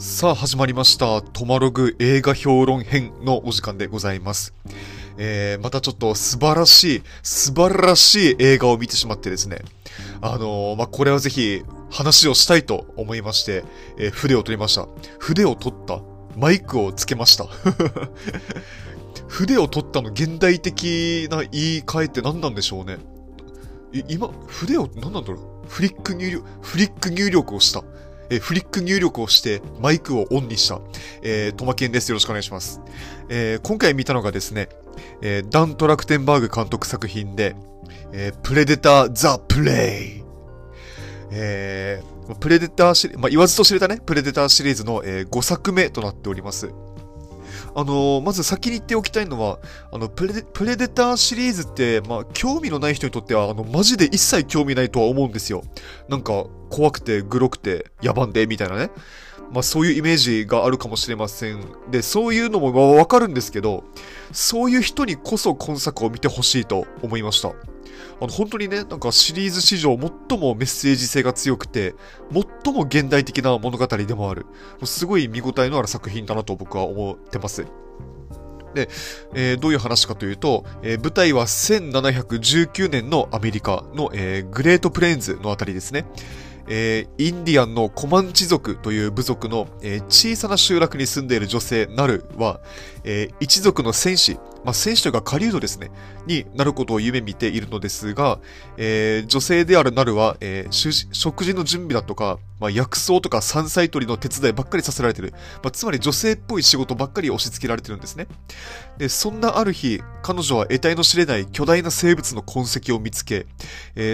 さあ始まりましたトマログ映画評論編のお時間でございます。またちょっと素晴らしい映画を見てしまってですね、これはぜひ話をしたいと思いまして、筆を取ったマイクをつけました筆を取ったの現代的な言い換えって何なんでしょうね。今、筆を何なんだろう。フリック入力をした。フリック入力をしてマイクをオンにした。トマケンです。よろしくお願いします。今回見たのがですね、ダン・トラクテンバーグ監督作品で、プレデター・ザ・プレイ。プレデターシリーズ、言わずと知れたね、プレデターシリーズの、5作目となっております。まず先に言っておきたいのは、プレデターシリーズって、興味のない人にとっては、マジで一切興味ないとは思うんですよ。なんか、怖くて、グロくて、野蛮で、みたいなね。そういうイメージがあるかもしれません。で、そういうのもわかるんですけど、そういう人にこそ今作を見てほしいと思いました。本当にね、なんかシリーズ史上最もメッセージ性が強くて、最も現代的な物語でもある。すごい見応えのある作品だなと僕は思ってます。で、どういう話かというと、舞台は1719年のアメリカの、グレートプレーンズのあたりですね。インディアンのコマンチ族という部族の、小さな集落に住んでいる女性ナルは、一族の戦士、戦士というか狩人ですね、になることを夢見ているのですが、女性であるナルは、食事の準備だとか、薬草とか山菜採りの手伝いばっかりさせられている。つまり女性っぽい仕事ばっかり押し付けられているんですね。で、そんなある日、彼女は得体の知れない巨大な生物の痕跡を見つけ、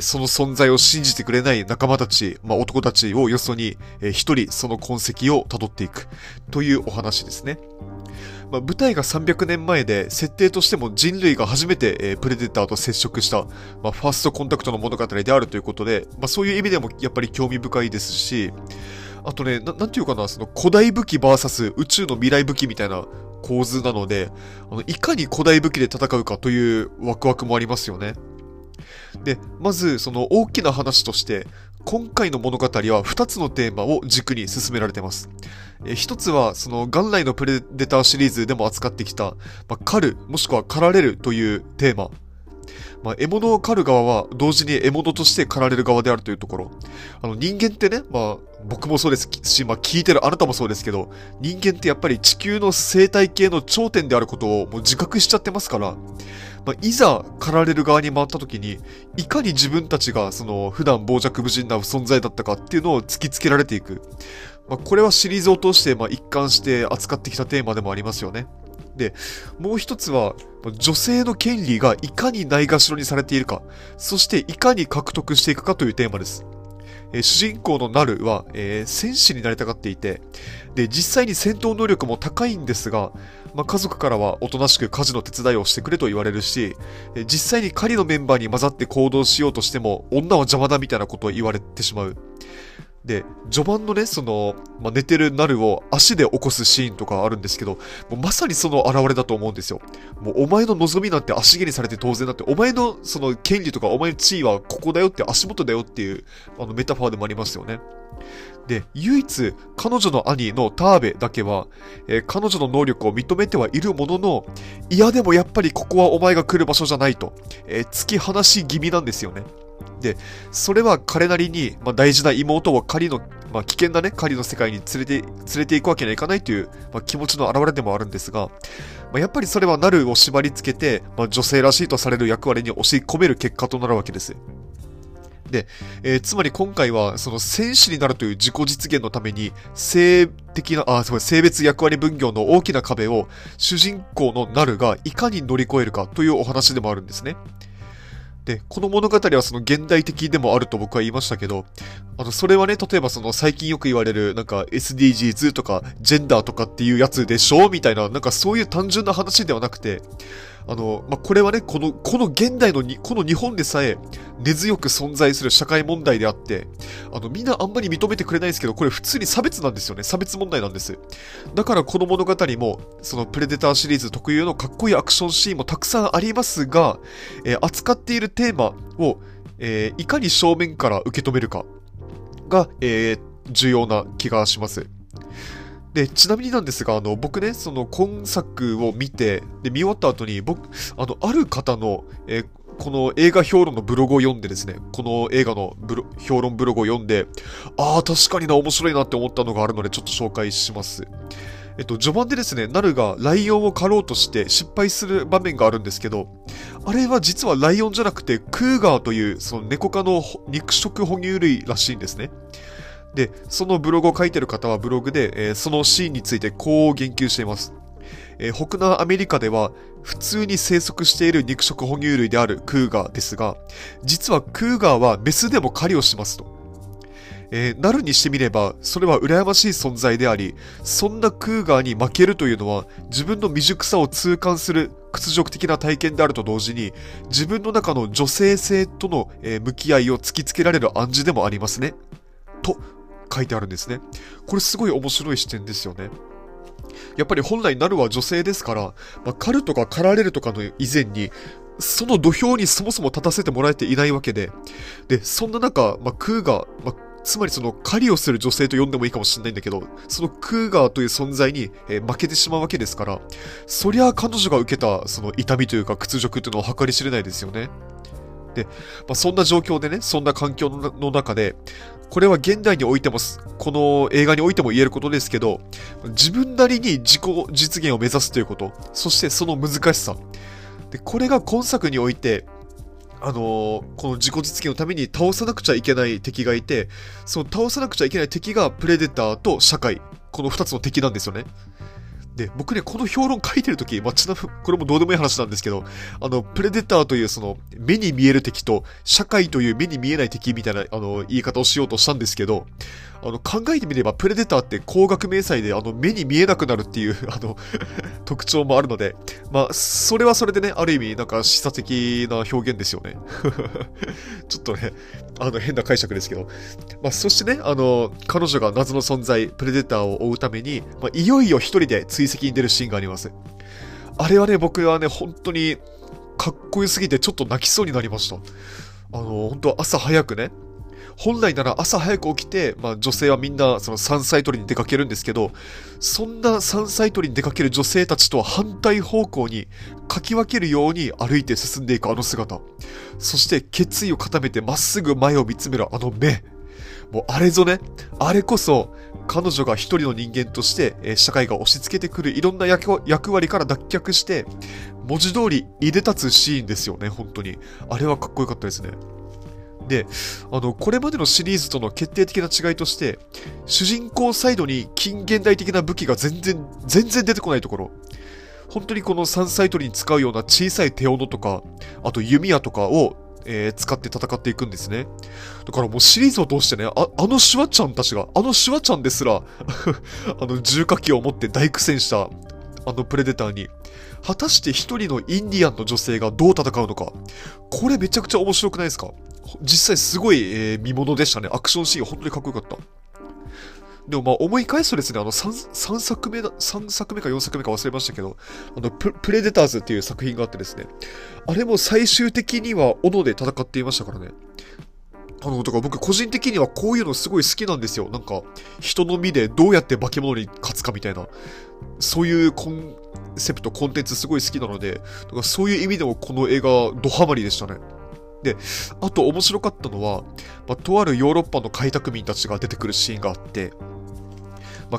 その存在を信じてくれない仲間たち、男たちをよそに、一人その痕跡を辿っていくというお話ですね。舞台が300年前で、設定としても人類が初めて、プレデターと接触した、ファーストコンタクトの物語であるということで、そういう意味でもやっぱり興味深いですし、あとね、なんていうかな、その古代武器 VS 宇宙の未来武器みたいな構図なので、いかに古代武器で戦うかというワクワクもありますよね。で、まずその大きな話として、今回の物語は2つのテーマを軸に進められています。1つはその元来のプレデターシリーズでも扱ってきた、狩るもしくは狩られるというテーマ。獲物を狩る側は同時に獲物として狩られる側であるというところ。人間ってね、僕もそうですし、聞いてるあなたもそうですけど、人間ってやっぱり地球の生態系の頂点であることをもう自覚しちゃってますから、いざ狩られる側に回った時に、いかに自分たちがその普段傍若無人な存在だったかっていうのを突きつけられていく。これはシリーズを通して一貫して扱ってきたテーマでもありますよね。で、もう一つは、女性の権利がいかにないがしろにされているか、そしていかに獲得していくかというテーマです。主人公のナルは、戦士になりたがっていて、で、実際に戦闘能力も高いんですが、家族からはおとなしく家事の手伝いをしてくれと言われるし、実際に狩りのメンバーに混ざって行動しようとしても、女は邪魔だみたいなことを言われてしまう。で、序盤のね、その、寝てるナルを足で起こすシーンとかあるんですけど、まさにその現れだと思うんですよ。お前の望みなんて足蹴りされて当然だって、お前のその権利とかお前の地位はここだよって足元だよっていう、メタファーでもありますよね。で、唯一、彼女の兄のターベだけは、彼女の能力を認めてはいるものの、いやでもやっぱりここはお前が来る場所じゃないと、突き放し気味なんですよね。で、それは彼なりに、大事な妹を狩りの、危険なね、狩りの世界に連れて行くわけにはいかないという、気持ちの表れでもあるんですが、やっぱりそれはナルを縛り付けて、女性らしいとされる役割に押し込める結果となるわけです。で、つまり今回は、その戦士になるという自己実現のために、性別役割分業の大きな壁を、主人公のナルがいかに乗り越えるかというお話でもあるんですね。で、この物語はその現代的でもあると僕は言いましたけど、それはね、例えばその最近よく言われる、なんか SDGs とか、ジェンダーとかっていうやつでしょみたいな、なんかそういう単純な話ではなくて、これはね、この現代のこの日本でさえ根強く存在する社会問題であって、みんなあんまり認めてくれないですけど、これ普通に差別なんですよね。差別問題なんです。だからこの物語も、そのプレデターシリーズ特有のかっこいいアクションシーンもたくさんありますが、扱っているテーマを、いかに正面から受け止めるかが、重要な気がします。で、ちなみになんですが、僕ね、その今作を見て、で、見終わった後に、僕、ある方の、この映画評論のブログを読んでですね、この映画の評論ブログを読んで、ああ、確かにな、面白いなって思ったのがあるので、ちょっと紹介します。序盤でですね、ナルがライオンを狩ろうとして失敗する場面があるんですけど、あれは実はライオンじゃなくて、クーガーという、その猫科の肉食哺乳類らしいんですね。で、そのブログを書いてる方はブログで、そのシーンについてこう言及しています。北南アメリカでは普通に生息している肉食哺乳類であるクーガーですが、実はクーガーはメスでも狩りをしますと。ナルにしてみれば、それは羨ましい存在であり、そんなクーガーに負けるというのは、自分の未熟さを痛感する屈辱的な体験であると同時に、自分の中の女性性との向き合いを突きつけられる暗示でもありますね。と書いてあるんですね。これすごい面白い視点ですよね。やっぱり本来ナルは女性ですから、狩るとか狩られるとかの以前に、その土俵にそもそも立たせてもらえていないわけで、で、そんな中、クーガー、つまりその狩りをする女性と呼んでもいいかもしれないんだけど、そのクーガーという存在に負けてしまうわけですから、そりゃ彼女が受けたその痛みというか屈辱というのは計り知れないですよね。で、そんな状況でね、そんな環境の中で、これは現代においても、この映画においても言えることですけど、自分なりに自己実現を目指すということ、そしてその難しさ。で、これが今作において、この自己実現のために倒さなくちゃいけない敵がいて、その倒さなくちゃいけない敵がプレデターと社会、この2つの敵なんですよね。で、僕ね、この評論書いてるとき、これもどうでもいい話なんですけど、プレデターというその目に見える敵と社会という目に見えない敵みたいな言い方をしようとしたんですけど、考えてみればプレデターって光学迷彩で目に見えなくなるっていう特徴もあるので、それはそれでね、ある意味なんか示唆的な表現ですよね。ちょっとね、変な解釈ですけど。そしてね、彼女が謎の存在、プレデターを追うために、いよいよ一人で追跡に出るシーンがあります。あれはね、僕はね、本当にかっこよすぎてちょっと泣きそうになりました。本当朝早くね、本来なら朝早く起きて、女性はみんなその山菜採りに出かけるんですけど、そんな山菜採りに出かける女性たちとは反対方向にかき分けるように歩いて進んでいく姿。そして決意を固めてまっすぐ前を見つめる目。もうあれぞね、あれこそ彼女が一人の人間として社会が押し付けてくるいろんな役割から脱却して、文字通りいでたつシーンですよね、本当に。あれはかっこよかったですね。で、これまでのシリーズとの決定的な違いとして、主人公サイドに近現代的な武器が全然出てこないところ。本当にこの山菜採りに使うような小さい手斧とか、あと弓矢とかを、使って戦っていくんですね。だからもうシリーズを通してね、シュワちゃんたちが、シュワちゃんですら、重火器を持って大苦戦した、プレデターに、果たして一人のインディアンの女性がどう戦うのか。これめちゃくちゃ面白くないですか？実際すごい、見物でしたね。アクションシーン本当にかっこよかった。でも思い返すとですね、3作目か4作目か忘れましたけど、プレデターズっていう作品があってですね、あれも最終的には斧で戦っていましたからね。だから僕個人的にはこういうのすごい好きなんですよ。なんか、人の身でどうやって化け物に勝つかみたいな、そういうコンセプト、コンテンツすごい好きなので、だからそういう意味でもこの映画、ドハマりでしたね。で、あと面白かったのは、とあるヨーロッパの開拓民たちが出てくるシーンがあって、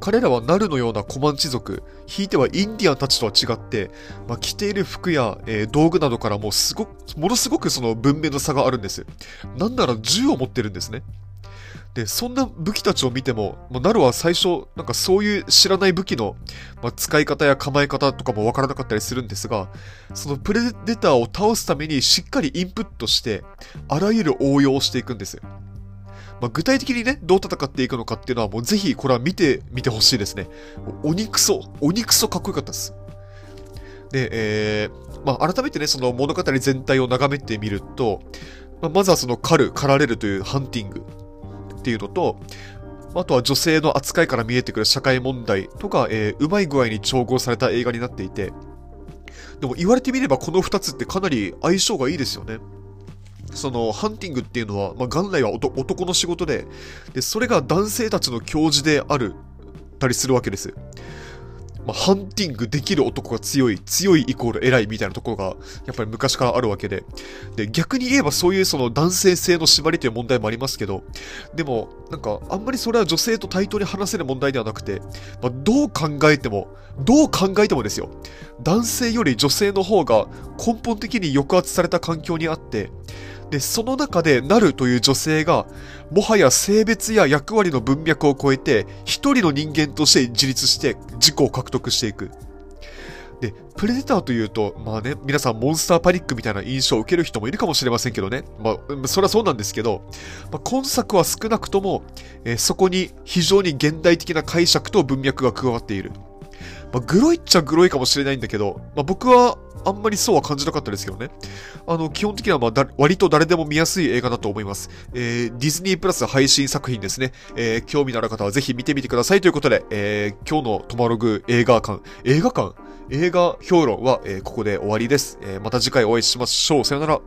彼らはナルのようなコマンチ族、ひいてはインディアンたちとは違って、着ている服や、道具などからもものすごくその文明の差があるんです。なんなら銃を持ってるんですね。で、そんな武器たちを見ても、ナルは最初、なんかそういう知らない武器の、使い方や構え方とかもわからなかったりするんですが、そのプレデターを倒すためにしっかりインプットして、あらゆる応用をしていくんです。具体的にね、どう戦っていくのかっていうのは、もうぜひこれは見てほしいですね。鬼クソかっこよかったです。で、改めてね、その物語全体を眺めてみると、まずはその狩られるというハンティングっていうのと、あとは女性の扱いから見えてくる社会問題とか、うまい具合に調合された映画になっていて、でも言われてみればこの2つってかなり相性がいいですよね。そのハンティングっていうのは、元来は男の仕事で、それが男性たちの矜持であるたりするわけです。まあ、ハンティングできる男が強い、強いイコール偉いみたいなところがやっぱり昔からあるわけで、で逆に言えばそういうその男性性の縛りという問題もありますけど、でもなんかあんまりそれは女性と対等に話せる問題ではなくて、まあ、どう考えてもですよ、男性より女性の方が根本的に抑圧された環境にあって、でその中でなるという女性がもはや性別や役割の文脈を超えて一人の人間として自立して自己を獲得していく。でプレデターというと、まあね、皆さんモンスターパニックみたいな印象を受ける人もいるかもしれませんけどね、まあ、それはそうなんですけど、まあ、今作は少なくとも、そこに非常に現代的な解釈と文脈が加わっている。まあ、グロいっちゃグロいかもしれないんだけど、まあ、僕はあんまりそうは感じなかったですけどね。基本的にはまあ割と誰でも見やすい映画だと思います。ディズニープラス配信作品ですね。興味のある方はぜひ見てみてくださいということで、今日のトマログ映画評論は、ここで終わりです。また次回お会いしましょう。さよなら。